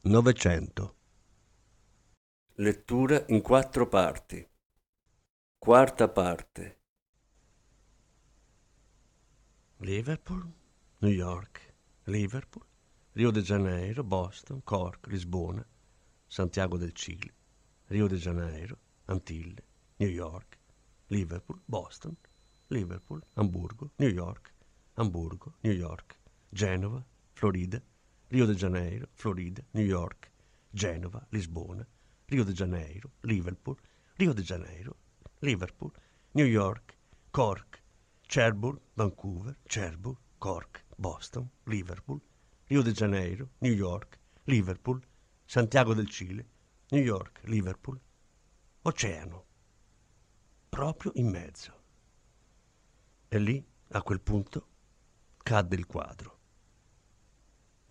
Novecento. Lettura in 4 parti. Quarta parte. Liverpool, New York, Liverpool, Rio de Janeiro, Boston, Cork, Lisbona, Santiago del Cile, Rio de Janeiro, Antille, New York, Liverpool, Boston, Liverpool, Amburgo, New York, Amburgo, New York, Genova, Florida, Rio de Janeiro, Florida, New York, Genova, Lisbona, Rio de Janeiro, Liverpool, Rio de Janeiro, Liverpool, New York, Cork, Cherbourg, Vancouver, Cherbourg, Cork, Boston, Liverpool, Rio de Janeiro, New York, Liverpool, Santiago del Cile, New York, Liverpool, Oceano, proprio in mezzo. E lì, a quel punto, cadde il quadro.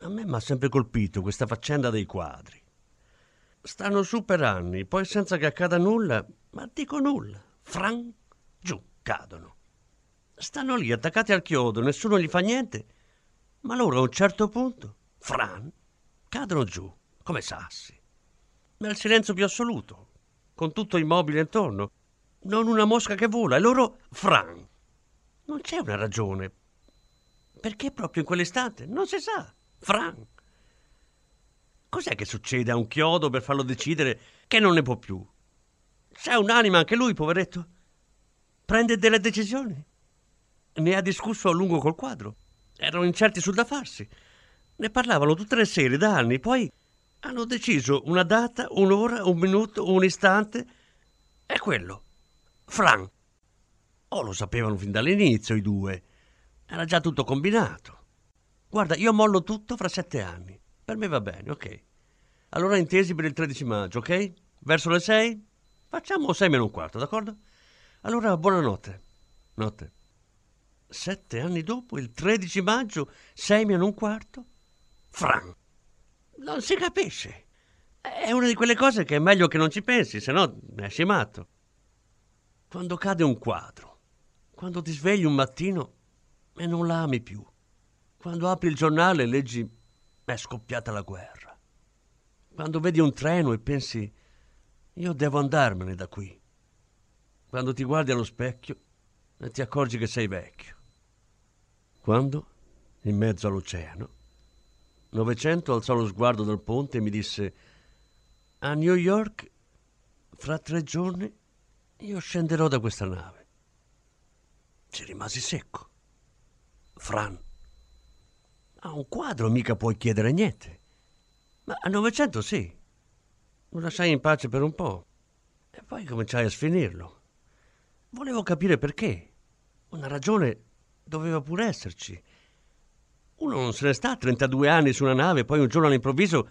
A me mi ha sempre colpito questa faccenda dei quadri. Stanno su per anni, poi senza che accada nulla, ma dico nulla, fran, giù, cadono. Stanno lì attaccati al chiodo, nessuno gli fa niente, ma loro a un certo punto, fran, cadono giù, come sassi. Nel silenzio più assoluto, con tutto immobile intorno, non una mosca che vola, e loro, fran. Non c'è una ragione. Perché proprio in quell'istante? Non si sa. Fran, cos'è che succede a un chiodo per farlo decidere che non ne può più? C'è un'anima anche lui, poveretto. Prende delle decisioni. Ne ha discusso a lungo col quadro. Erano incerti sul da farsi. Ne parlavano tutte le sere da anni. Poi hanno deciso una data, un'ora, un minuto, un istante. È quello. Fran. Oh, lo sapevano fin dall'inizio i due. Era già tutto combinato. Guarda, io mollo tutto fra 7 anni. Per me va bene, ok. Allora intesi per il 13 maggio, ok? Verso le 6? Facciamo 6 meno un quarto, d'accordo? Allora, buonanotte. Notte. 7 anni dopo, il 13 maggio, 6 meno un quarto? Fran. Non si capisce. È una di quelle cose che è meglio che non ci pensi, se no ne esci matto. Quando cade un quadro, quando ti svegli un mattino e non la ami più. Quando apri il giornale e leggi è scoppiata la guerra. Quando vedi un treno e pensi io devo andarmene da qui. Quando ti guardi allo specchio e ti accorgi che sei vecchio. Quando, in mezzo all'oceano, Novecento alzò lo sguardo dal ponte e mi disse: a New York fra 3 giorni io scenderò da questa nave. Ci rimasi secco. Fran. A un quadro mica puoi chiedere niente. Ma a Novecento sì. Lo lasciai in pace per un po'. E poi cominciai a sfinirlo. Volevo capire perché. Una ragione doveva pure esserci. Uno non se ne sta 32 anni su una nave e poi un giorno all'improvviso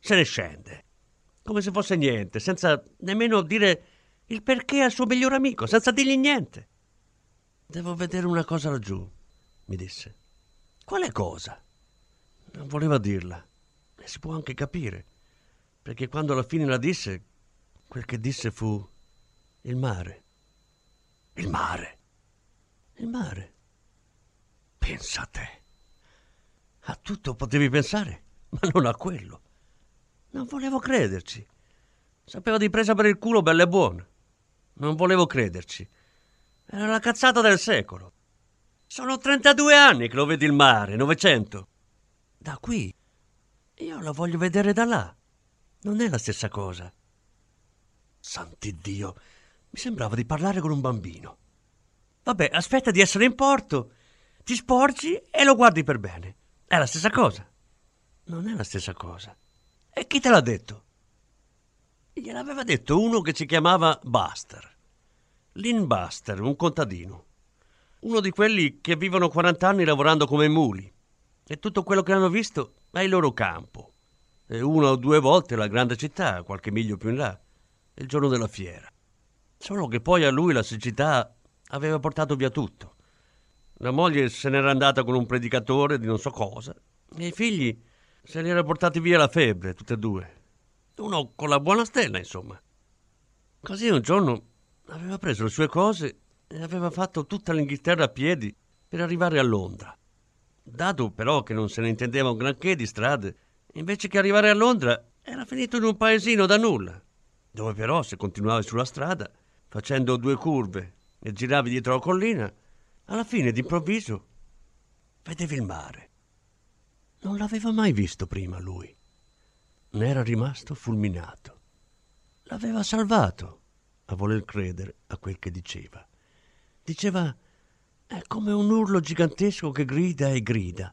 se ne scende. Come se fosse niente, senza nemmeno dire il perché al suo miglior amico, senza dirgli niente. Devo vedere una cosa laggiù, mi disse. Quale cosa? Non voleva dirla, e si può anche capire, perché quando alla fine la disse, quel che disse fu il mare. Il mare. Il mare. Pensa a te. A tutto potevi pensare, ma non a quello. Non volevo crederci. Sapevo di presa per il culo bella e buona. Non volevo crederci. Era la cazzata del secolo. Sono 32 anni che lo vedi il mare, Novecento. Da qui, io la voglio vedere da là. Non è la stessa cosa. Sant'Iddio, mi sembrava di parlare con un bambino. Vabbè, aspetta di essere in porto, ti sporgi e lo guardi per bene. È la stessa cosa. Non è la stessa cosa. E chi te l'ha detto? Gliel'aveva detto uno che si chiamava Buster. Lin Buster, un contadino. Uno di quelli che vivono 40 anni lavorando come muli. E tutto quello che hanno visto è il loro campo. una o due volte la grande città, qualche miglio più in là, il giorno della fiera. Solo che poi a lui la siccità aveva portato via tutto. La moglie se n'era andata con un predicatore di non so cosa e i figli se li era portati via la febbre, tutti e due. Uno con la buona stella, insomma. Così un giorno aveva preso le sue cose e aveva fatto tutta l'Inghilterra a piedi per arrivare a Londra. Dato però che non se ne intendeva un granché di strade, invece che arrivare a Londra era finito in un paesino da nulla, dove però se continuavi sulla strada, facendo due curve e giravi dietro la collina, alla fine d'improvviso vedevi il mare. Non l'aveva mai visto prima lui. Ne era rimasto fulminato. L'aveva salvato, a voler credere a quel che diceva. Diceva: è come un urlo gigantesco che grida e grida.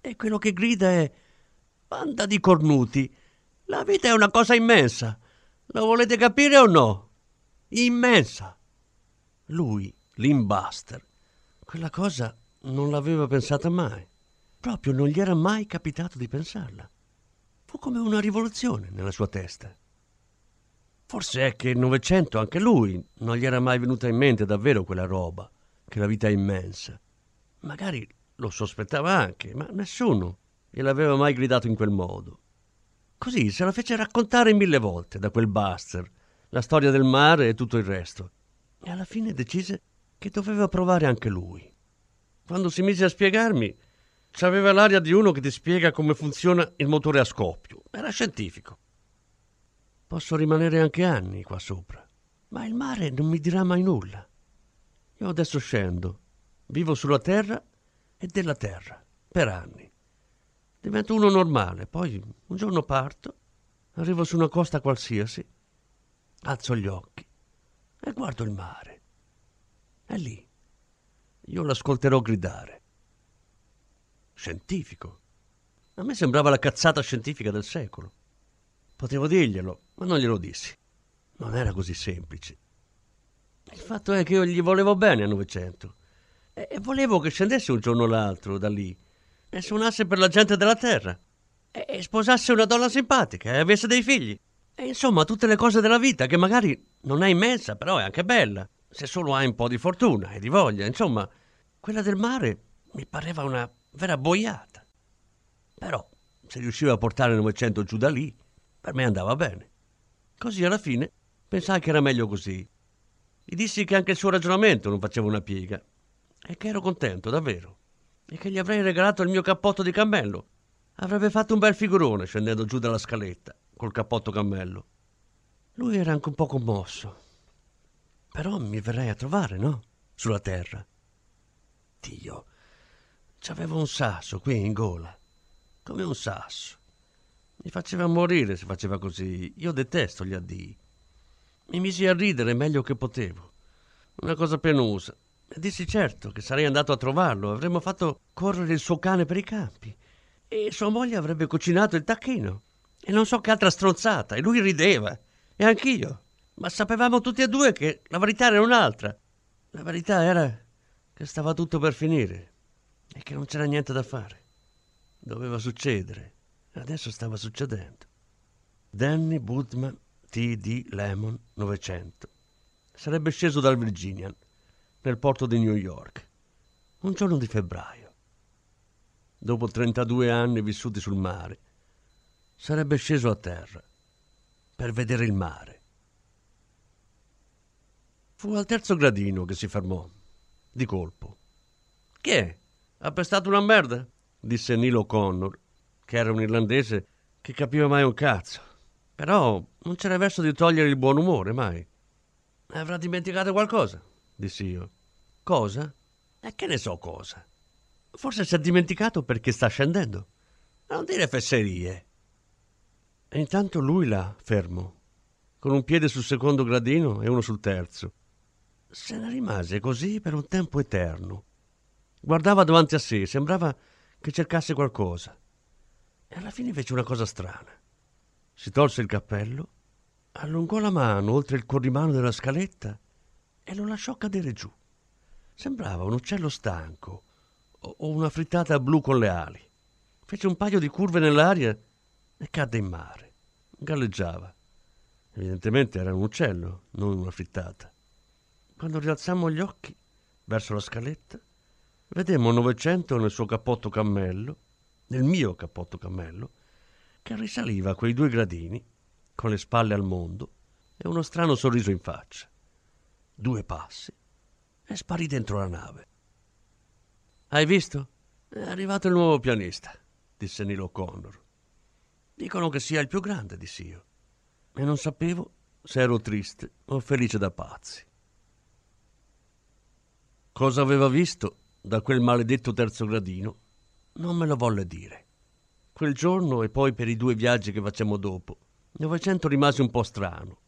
E quello che grida è: banda di cornuti, la vita è una cosa immensa. Lo volete capire o no? Immensa. Lui, Lin Buster, quella cosa non l'aveva pensata mai. Proprio non gli era mai capitato di pensarla. Fu come una rivoluzione nella sua testa. Forse è che il Novecento anche lui non gli era mai venuta in mente davvero quella roba, che la vita è immensa. Magari lo sospettava anche, ma nessuno gliel'aveva mai gridato in quel modo. Così se la fece raccontare 1000 volte da quel Buster, la storia del mare e tutto il resto. E alla fine decise che doveva provare anche lui. Quando si mise a spiegarmi, c'aveva l'aria di uno che ti spiega come funziona il motore a scoppio. Era scientifico. Posso rimanere anche anni qua sopra, ma il mare non mi dirà mai nulla. Io adesso scendo, vivo sulla terra e della terra, per anni. Divento uno normale, poi un giorno parto, arrivo su una costa qualsiasi, alzo gli occhi e guardo il mare. È lì. Io l'ascolterò gridare. Scientifico. A me sembrava la cazzata scientifica del secolo. Potevo dirglielo, ma non glielo dissi. Non era così semplice. Il fatto è che io gli volevo bene a Novecento e volevo che scendesse un giorno o l'altro da lì e suonasse per la gente della terra e sposasse una donna simpatica e avesse dei figli. E insomma tutte le cose della vita che magari non è immensa, però è anche bella, se solo hai un po' di fortuna e di voglia. Insomma, quella del mare mi pareva una vera boiata. Però se riusciva a portare il Novecento giù da lì, per me andava bene. Così alla fine pensai che era meglio così. Gli dissi che anche il suo ragionamento non faceva una piega e che ero contento davvero e che gli avrei regalato il mio cappotto di cammello. Avrebbe fatto un bel figurone scendendo giù dalla scaletta col cappotto cammello. Lui era anche un po' commosso. Però mi verrai a trovare, no? Sulla terra. Dio, c'avevo un sasso qui in gola, come un sasso. Mi faceva morire se faceva così. Io detesto gli addii. Mi misi a ridere meglio che potevo. Una cosa penosa. E dissi certo che sarei andato a trovarlo. Avremmo fatto correre il suo cane per i campi. E sua moglie avrebbe cucinato il tacchino. E non so che altra stronzata. E lui rideva. E anch'io. Ma sapevamo tutti e due che la verità era un'altra. La verità era che stava tutto per finire. E che non c'era niente da fare. Doveva succedere. Adesso stava succedendo. Danny Budman, T.D. Lemon, 900. Sarebbe sceso dal Virginian, nel porto di New York, un giorno di febbraio. Dopo 32 anni vissuti sul mare, sarebbe sceso a terra per vedere il mare. Fu al terzo gradino che si fermò, di colpo. «Che è? Ha pestato una merda?» disse Nilo O'Connor, che era un irlandese che capiva mai un cazzo. Però non c'era verso di togliere il buon umore, mai. «Avrà dimenticato qualcosa?» dissi io. «Cosa? E che ne so cosa? Forse si è dimenticato perché sta scendendo. Non dire fesserie!» E intanto lui là, fermo, con un piede sul secondo gradino e uno sul terzo. Se ne rimase così per un tempo eterno. Guardava davanti a sé, sembrava che cercasse qualcosa. E alla fine fece una cosa strana. Si tolse il cappello, allungò la mano oltre il corrimano della scaletta e lo lasciò cadere giù. Sembrava un uccello stanco o una frittata blu con le ali. Fece un paio di curve nell'aria e cadde in mare. Galleggiava. Evidentemente era un uccello, non una frittata. Quando rialzammo gli occhi verso la scaletta, vedemmo Novecento nel suo cappotto cammello, nel mio cappotto cammello, che risaliva quei 2 gradini, con le spalle al mondo e uno strano sorriso in faccia. 2 passi e sparì dentro la nave. «Hai visto? È arrivato il nuovo pianista», disse Nilo O'Connor. «Dicono che sia il più grande», dissi io. E non sapevo se ero triste o felice da pazzi. Cosa aveva visto da quel maledetto 3° gradino non me lo volle dire. Quel giorno e poi per i 2 viaggi che facciamo dopo, Novecento rimase un po' strano.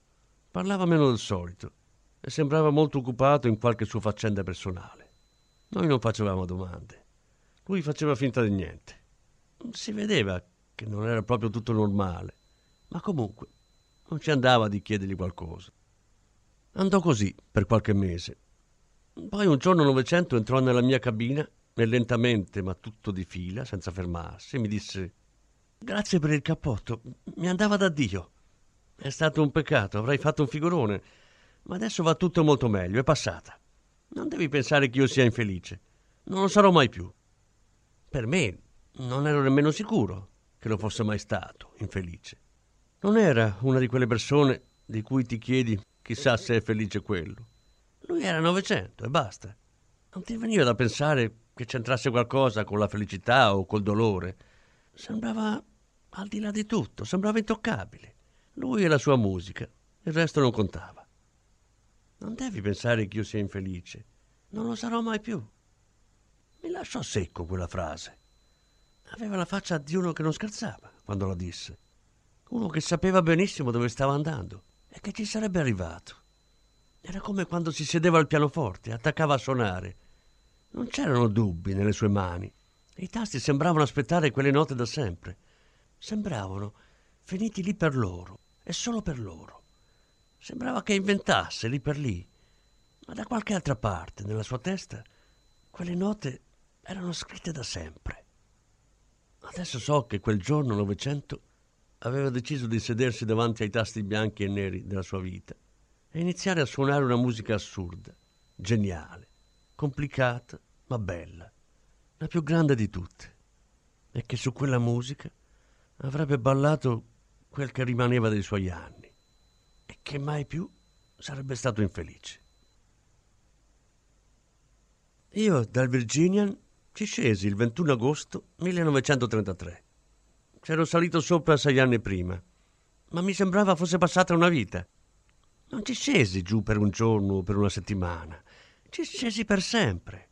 Parlava meno del solito e sembrava molto occupato in qualche sua faccenda personale. Noi non facevamo domande. Lui faceva finta di niente. Si vedeva che non era proprio tutto normale, ma comunque non ci andava di chiedergli qualcosa. Andò così per qualche mese. Poi un giorno Novecento entrò nella mia cabina e lentamente, ma tutto di fila, senza fermarsi, mi disse: «Grazie per il cappotto, mi andava da Dio. È stato un peccato, avrei fatto un figurone, ma adesso va tutto molto meglio, è passata. Non devi pensare che io sia infelice, non lo sarò mai più». Per me non ero nemmeno sicuro che lo fosse mai stato, infelice. Non era una di quelle persone di cui ti chiedi chissà se è felice quello. Lui era Novecento e basta. Non ti veniva da pensare che c'entrasse qualcosa con la felicità o col dolore. Sembrava al di là di tutto, sembrava intoccabile. Lui e la sua musica, il resto non contava. «Non devi pensare che io sia infelice, non lo sarò mai più». Mi lasciò secco quella frase. Aveva la faccia di uno che non scherzava quando la disse. Uno che sapeva benissimo dove stava andando e che ci sarebbe arrivato. Era come quando si sedeva al pianoforte, attaccava a suonare. Non c'erano dubbi nelle sue mani. I tasti sembravano aspettare quelle note da sempre. Sembravano finiti lì per loro e solo per loro. Sembrava che inventasse lì per lì. Ma da qualche altra parte, nella sua testa, quelle note erano scritte da sempre. Adesso so che quel giorno Novecento aveva deciso di sedersi davanti ai tasti bianchi e neri della sua vita e iniziare a suonare una musica assurda, geniale, complicata ma bella, la più grande di tutte, e che su quella musica avrebbe ballato quel che rimaneva dei suoi anni e che mai più sarebbe stato infelice. Io dal Virginian ci scesi il 21 agosto 1933. C'ero salito sopra 6 anni prima, ma mi sembrava fosse passata una vita. Non ci scesi giù per un giorno o per una settimana, ci scesi per sempre,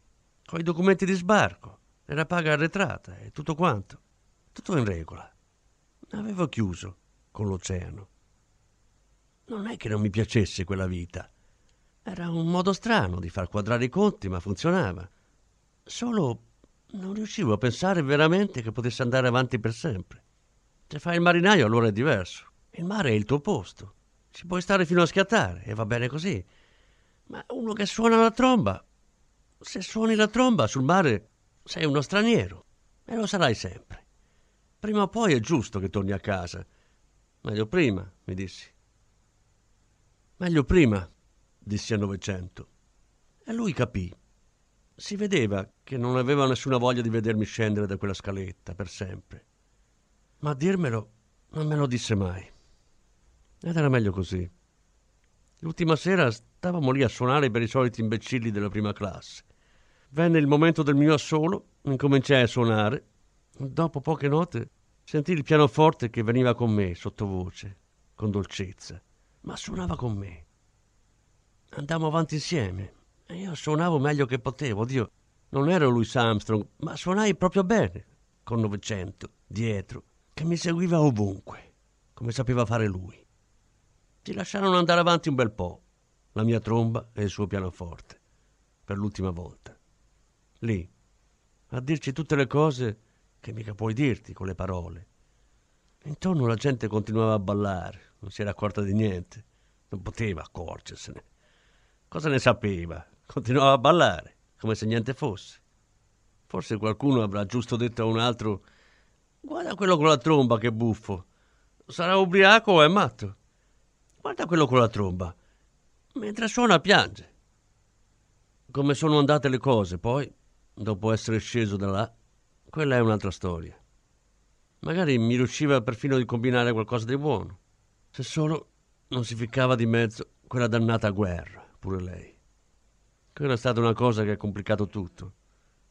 con i documenti di sbarco e la paga arretrata e tutto quanto, tutto in regola. Avevo chiuso con l'oceano. Non è che non mi piacesse quella vita, era un modo strano di far quadrare i conti, ma funzionava. Solo non riuscivo a pensare veramente che potesse andare avanti per sempre. Se fai il marinaio allora è diverso. Il mare è il tuo posto. Ci puoi stare fino a schiattare e va bene così. Ma uno che suona la tromba... Se suoni la tromba sul mare sei uno straniero. E lo sarai sempre. Prima o poi è giusto che torni a casa. Meglio prima, mi dissi. Meglio prima, dissi a Novecento. E lui capì. Si vedeva che non aveva nessuna voglia di vedermi scendere da quella scaletta per sempre. Ma a dirmelo non me lo disse mai. Ed era meglio così. L'ultima sera stavamo lì a suonare per i soliti imbecilli della prima classe. Venne il momento del mio assolo, incominciai a suonare. Dopo poche note sentii il pianoforte che veniva con me, sottovoce, con dolcezza. Ma suonava con me. Andammo avanti insieme. Io suonavo meglio che potevo, Dio, non ero Louis Armstrong, ma suonai proprio bene, con Novecento dietro, che mi seguiva ovunque, come sapeva fare lui. Ci lasciarono andare avanti un bel po', la mia tromba e il suo pianoforte, per l'ultima volta. Lì, a dirci tutte le cose che mica puoi dirti con le parole. Intorno la gente continuava a ballare, non si era accorta di niente, non poteva accorgersene. Cosa ne sapeva? Continuava a ballare, come se niente fosse. Forse qualcuno avrà giusto detto a un altro: «Guarda quello con la tromba, che buffo!» Sarà ubriaco o è matto? Guarda quello con la tromba. Mentre suona piange. Come sono andate le cose, poi, dopo essere sceso da là, quella è un'altra storia. Magari mi riusciva perfino di combinare qualcosa di buono, se solo non si ficcava di mezzo quella dannata guerra, pure lei. Quella è stata una cosa che ha complicato tutto.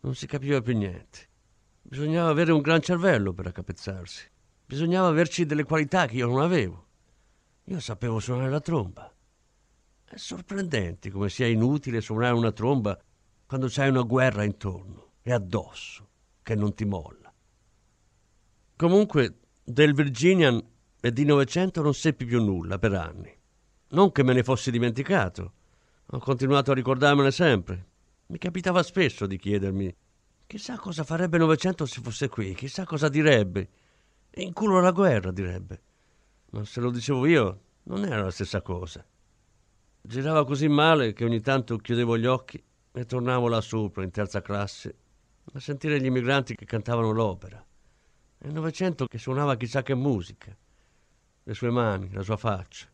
Non si capiva più niente. Bisognava avere un gran cervello per accapezzarsi. Bisognava averci delle qualità che io non avevo. Io sapevo suonare la tromba. È sorprendente come sia inutile suonare una tromba quando c'hai una guerra intorno e addosso che non ti molla. Comunque, del Virginian e di Novecento non seppi più nulla per anni. Non che me ne fossi dimenticato. Ho continuato a ricordarmene sempre. Mi capitava spesso di chiedermi chissà cosa farebbe Novecento se fosse qui, chissà cosa direbbe. E in culo alla guerra, direbbe. Ma se lo dicevo io, non era la stessa cosa. Girava così male che ogni tanto chiudevo gli occhi e tornavo là sopra, in terza classe, a sentire gli immigranti che cantavano l'opera. E il Novecento che suonava chissà che musica. Le sue mani, la sua faccia,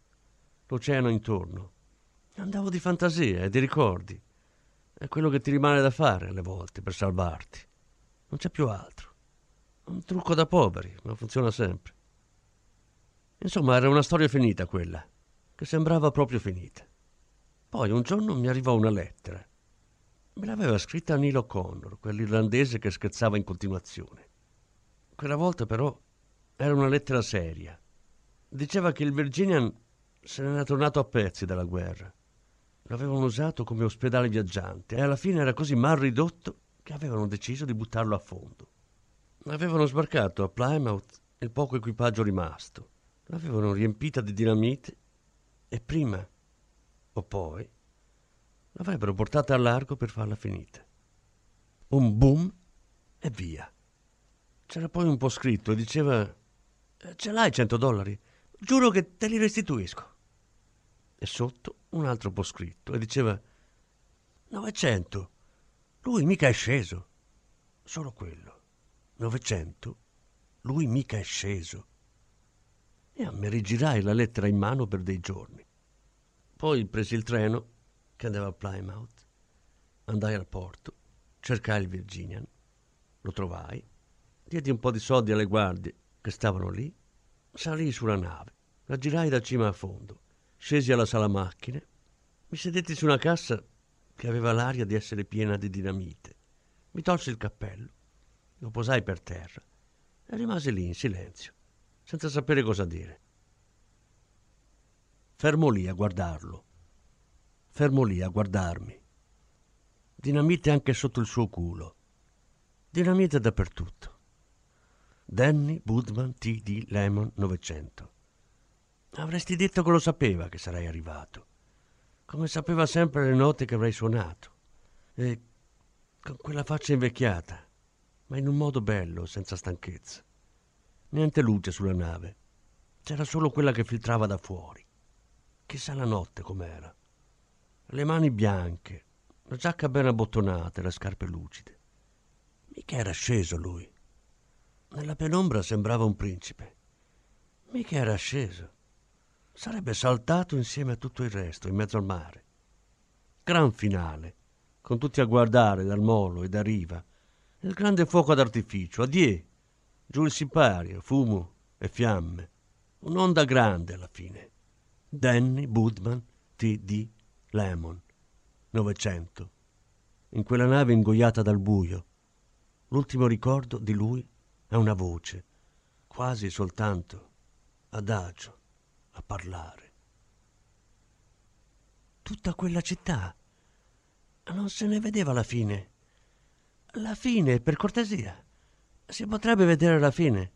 l'oceano intorno. Andavo di fantasia e di ricordi. È quello che ti rimane da fare alle volte per salvarti. Non c'è più altro. Un trucco da poveri, ma funziona sempre. Insomma, era una storia finita quella, che sembrava proprio finita. Poi un giorno mi arrivò una lettera. Me l'aveva scritta Anil O'Connor, quell'irlandese che scherzava in continuazione. Quella volta però era una lettera seria. Diceva che il Virginian se n'era tornato a pezzi dalla guerra. L'avevano usato come ospedale viaggiante e alla fine era così mal ridotto che avevano deciso di buttarlo a fondo. Avevano sbarcato a Plymouth il poco equipaggio rimasto. L'avevano riempita di dinamite e prima o poi l'avrebbero portata a largo per farla finita. Un boom e via. C'era poi un po' scritto e diceva: ce l'hai $100? Giuro che te li restituisco. E sotto un altro po' scritto e diceva: 900. Lui mica è sceso. Solo quello. 900. Lui mica è sceso. E a me rigirai la lettera in mano per dei giorni. Poi presi il treno che andava a Plymouth, andai al porto, cercai il Virginian, lo trovai, diedi un po' di soldi alle guardie che stavano lì, salii sulla nave, la girai da cima a fondo, scesi alla sala macchine, mi sedetti su una cassa che aveva l'aria di essere piena di dinamite, mi tolsi il cappello, lo posai per terra e rimasi lì in silenzio, senza sapere cosa dire. Fermo lì a guardarlo. Fermo lì a guardarmi. Dinamite anche sotto il suo culo. Dinamite dappertutto. Danny Budman, T.D. Lemon, Novecento. Avresti detto che lo sapeva che sarei arrivato. Come sapeva sempre le note che avrei suonato. E con quella faccia invecchiata, ma in un modo bello, senza stanchezza. Niente luce sulla nave. C'era solo quella che filtrava da fuori. Chissà la notte com'era. Le mani bianche, la giacca ben abbottonata e le scarpe lucide. Mica era sceso lui. Nella penombra sembrava un principe. Mica era sceso. Sarebbe saltato insieme a tutto il resto, in mezzo al mare. Gran finale, con tutti a guardare dal molo e da riva. Il grande fuoco d'artificio, addio, giù il sipario, fumo e fiamme. Un'onda grande alla fine. Danny Budman, T.D. Lemon, 900. In quella nave ingoiata dal buio, l'ultimo ricordo di lui è una voce, quasi soltanto adagio, a parlare. Tutta quella città, non se ne vedeva la fine. La fine, per cortesia, si potrebbe vedere la fine.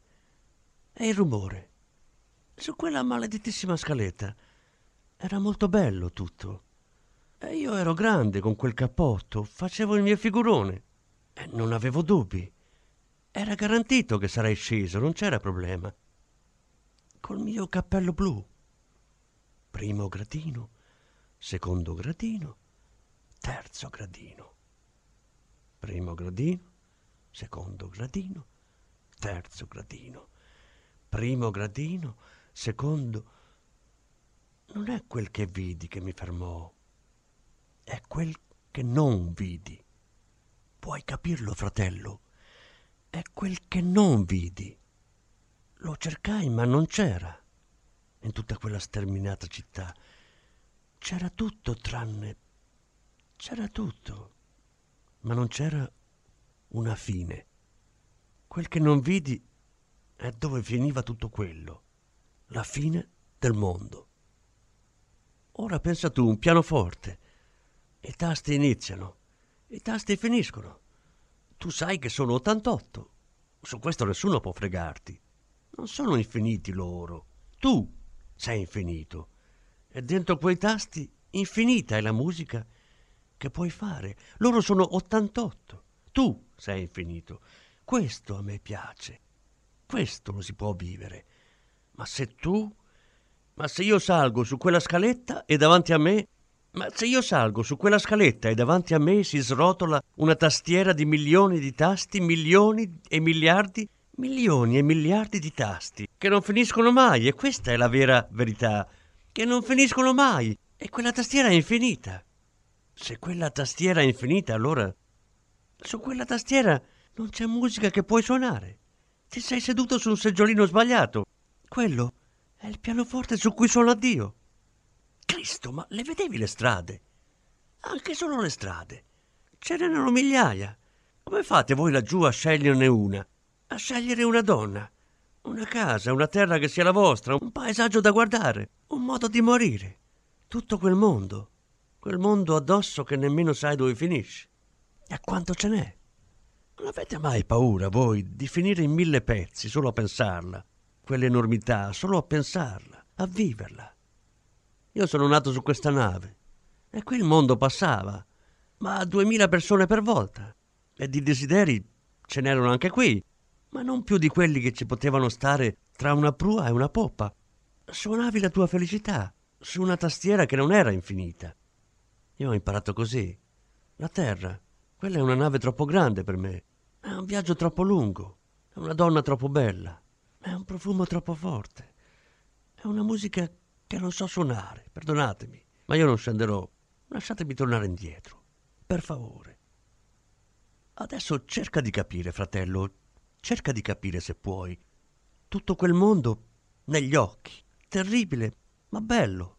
E il rumore, su quella maledettissima scaletta, era molto bello tutto. E io ero grande con quel cappotto, facevo il mio figurone e non avevo dubbi. Era garantito che sarei sceso, non c'era problema. Col mio cappello blu. Primo gradino, secondo gradino, terzo gradino. Primo gradino, secondo gradino, terzo gradino. primo gradino, secondo. Non è quel che vidi che mi fermò, è quel che non vidi. Puoi capirlo, fratello? È quel che non vidi. Lo cercai, ma non c'era. In tutta quella sterminata città c'era tutto tranne... c'era tutto, ma non c'era una fine. Quel che non vidi è dove finiva tutto quello, la fine del mondo. Ora pensa tu, un pianoforte. I tasti iniziano, i tasti finiscono. Tu sai che sono 88. Su questo nessuno può fregarti. Non sono infiniti loro. Tu sei infinito. E dentro quei tasti infinita è la musica che puoi fare. Loro sono 88. Tu sei infinito. Questo a me piace. Questo non si può vivere. Ma se tu... ma se io salgo su quella scaletta e davanti a me... ma se io salgo su quella scaletta e davanti a me si srotola una tastiera di milioni di tasti, milioni e miliardi di tasti, che non finiscono mai, e questa è la vera verità, che non finiscono mai, e quella tastiera è infinita. Se quella tastiera è infinita, allora su quella tastiera non c'è musica che puoi suonare. Ti sei seduto su un seggiolino sbagliato. Quello è il pianoforte su cui suona Dio. Cristo, ma le vedevi le strade? Anche solo le strade. Ce n'erano migliaia. Come fate voi laggiù a sceglierne una? A scegliere una donna, una casa, una terra che sia la vostra, un paesaggio da guardare, un modo di morire. Tutto quel mondo addosso che nemmeno sai dove finisce. E quanto ce n'è? Non avete mai paura voi di finire in 1000 pezzi solo a pensarla? Quell'enormità, solo a pensarla, a viverla. Io sono nato su questa nave e qui il mondo passava, ma a 2000 persone per volta. E di desideri ce n'erano anche qui, ma non più di quelli che ci potevano stare tra una prua e una poppa. Suonavi la tua felicità su una tastiera che non era infinita. Io ho imparato così. La terra, quella è una nave troppo grande per me, è un viaggio troppo lungo, è una donna troppo bella. È un profumo troppo forte. È una musica che non so suonare. Perdonatemi, ma io non scenderò. Lasciatemi tornare indietro, per favore. Adesso cerca di capire, fratello. Cerca di capire, se puoi, tutto quel mondo negli occhi. Terribile, ma bello.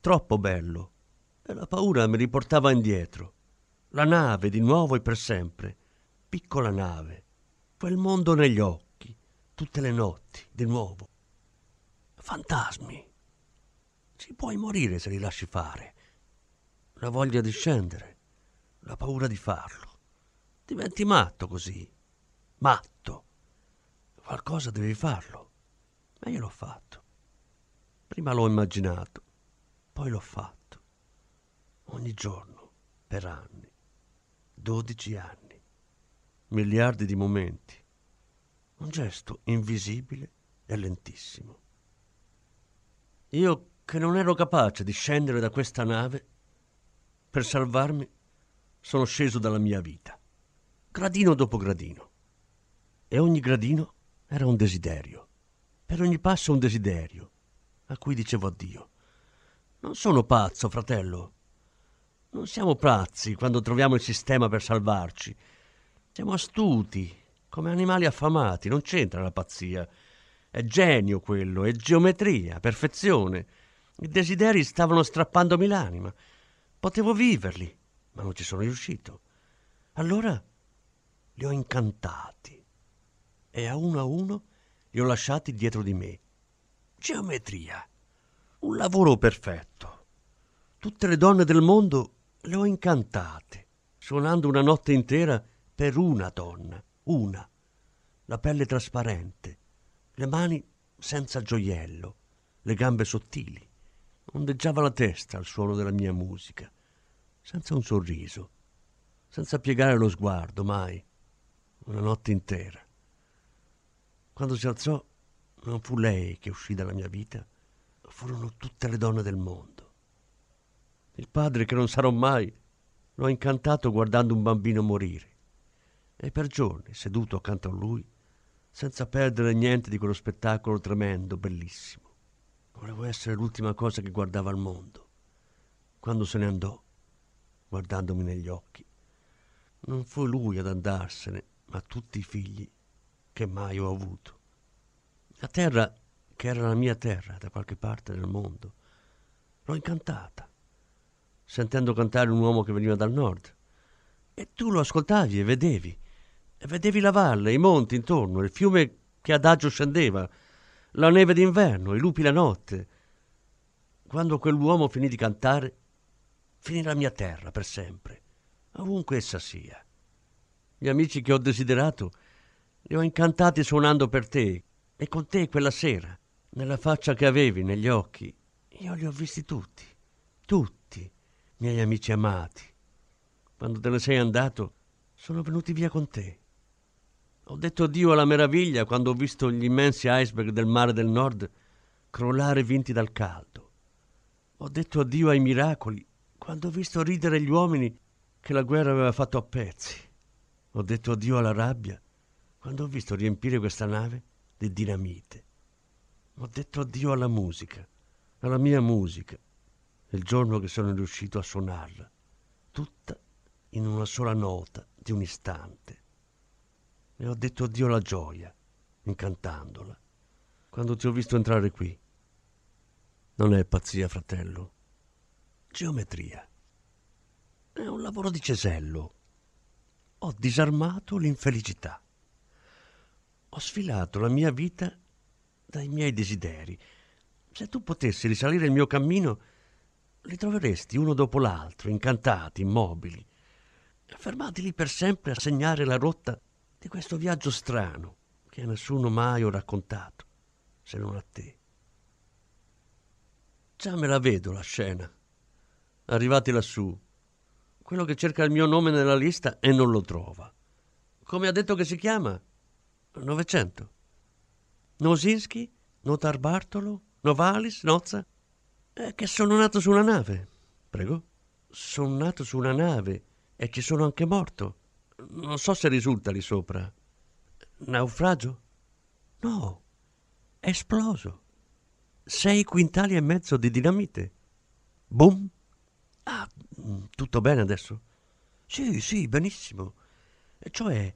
Troppo bello. E la paura mi riportava indietro. La nave, di nuovo e per sempre. Piccola nave. Quel mondo negli occhi. Tutte le notti, di nuovo. Fantasmi. Ci puoi morire se li lasci fare. La voglia di scendere, la paura di farlo. Diventi matto così. Matto. Qualcosa devi farlo. Ma io l'ho fatto. Prima l'ho immaginato, poi l'ho fatto. Ogni giorno, per anni. 12 anni. Miliardi di momenti. Un gesto invisibile e lentissimo. Io, che non ero capace di scendere da questa nave, per salvarmi sono sceso dalla mia vita, gradino dopo gradino. E ogni gradino era un desiderio, per ogni passo un desiderio, a cui dicevo addio. Non sono pazzo, fratello. Non siamo pazzi quando troviamo il sistema per salvarci. Siamo astuti, come animali affamati. Non c'entra la pazzia. È genio quello, è geometria, perfezione. I desideri stavano strappandomi l'anima. Potevo viverli, ma non ci sono riuscito. Allora li ho incantati e a uno li ho lasciati dietro di me. Geometria, un lavoro perfetto. Tutte le donne del mondo le ho incantate, suonando una notte intera per una donna. Una, la pelle trasparente, le mani senza gioiello, le gambe sottili. Ondeggiava la testa al suono della mia musica, senza un sorriso, senza piegare lo sguardo mai, una notte intera. Quando si alzò, non fu lei che uscì dalla mia vita, furono tutte le donne del mondo. Il padre, che non sarò mai, l'ho incantato guardando un bambino morire. E per giorni, seduto accanto a lui, senza perdere niente di quello spettacolo tremendo, bellissimo. Volevo essere l'ultima cosa che guardava al mondo. Quando se ne andò, guardandomi negli occhi, non fu lui ad andarsene, ma tutti i figli che mai ho avuto. La terra, che era la mia terra da qualche parte del mondo, l'ho incantata, sentendo cantare un uomo che veniva dal nord. E tu lo ascoltavi e vedevi la valle, i monti intorno, il fiume che adagio scendeva, la neve d'inverno, i lupi la notte. Quando quell'uomo finì di cantare, finì la mia terra per sempre, ovunque essa sia. Gli amici che ho desiderato li ho incantati suonando per te e con te quella sera, nella faccia che avevi, negli occhi. Io li ho visti tutti, miei amici amati. Quando te ne sei andato, sono venuti via con te. Ho detto addio alla meraviglia quando ho visto gli immensi iceberg del mare del nord crollare vinti dal caldo. Ho detto addio ai miracoli quando ho visto ridere gli uomini che la guerra aveva fatto a pezzi. Ho detto addio alla rabbia quando ho visto riempire questa nave di dinamite. Ho detto addio alla musica, alla mia musica, il giorno che sono riuscito a suonarla, tutta in una sola nota di un istante. E ho detto addio alla gioia, incantandola, quando ti ho visto entrare qui. Non è pazzia, fratello. Geometria. È un lavoro di cesello. Ho disarmato l'infelicità. Ho sfilato la mia vita dai miei desideri. Se tu potessi risalire il mio cammino, li troveresti uno dopo l'altro, incantati, immobili, fermati lì per sempre a segnare la rotta di questo viaggio strano che a nessuno mai ho raccontato, se non a te. Già me la vedo la scena. Arrivati lassù, quello che cerca il mio nome nella lista e non lo trova. Come ha detto che si chiama? Novecento. Nosinski, Notarbartolo, Novalis, Nozza. Che sono nato su una nave. Prego? Sono nato su una nave e ci sono anche morto. Non so se risulta lì sopra. Naufragio? No, è esploso. 6,5 quintali di dinamite. Boom! Ah, tutto bene adesso? Sì, benissimo. Cioè,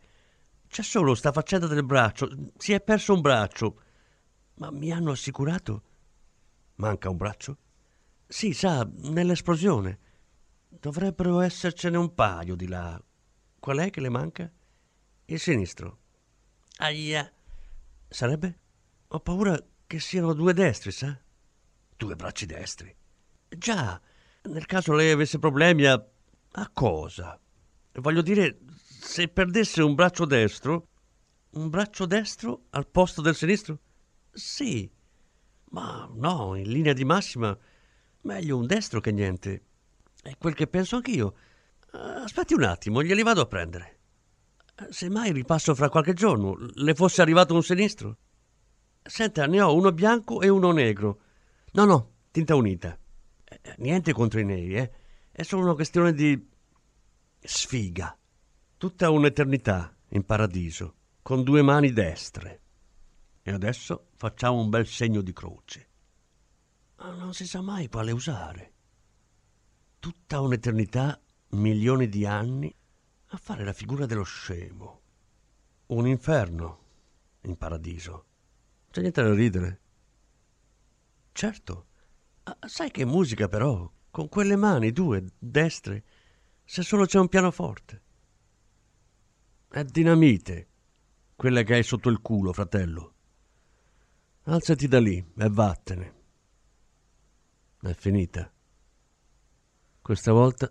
c'è solo sta faccenda del braccio. Si è perso un braccio. Ma mi hanno assicurato... Manca un braccio? Sì, sa, nell'esplosione. Dovrebbero essercene un paio di là. Qual è che le manca? Il sinistro. Ahia. Sarebbe? Ho paura che siano 2 destri, sa? 2 bracci destri? Già, nel caso lei avesse problemi a cosa? Voglio dire, se perdesse un braccio destro al posto del sinistro? Sì, ma no, in linea di massima, meglio un destro che niente. È quel che penso anch'io. Aspetti un attimo, glieli vado a prendere. Semmai ripasso fra qualche giorno. Le fosse arrivato un sinistro? Senta, ne ho uno bianco e uno negro. No, tinta unita. Niente contro i neri, eh. È solo una questione di sfiga. Tutta un'eternità in paradiso, con 2 mani destre. E adesso facciamo un bel segno di croce. Non si sa mai quale usare. Tutta un'eternità, milioni di anni, a fare la figura dello scemo. Un inferno in paradiso. C'è niente da ridere. Certo. Sai che musica però, con quelle mani, 2, destre, se solo c'è un pianoforte. È dinamite, quella che hai sotto il culo, fratello. Alzati da lì e vattene. È finita. Questa volta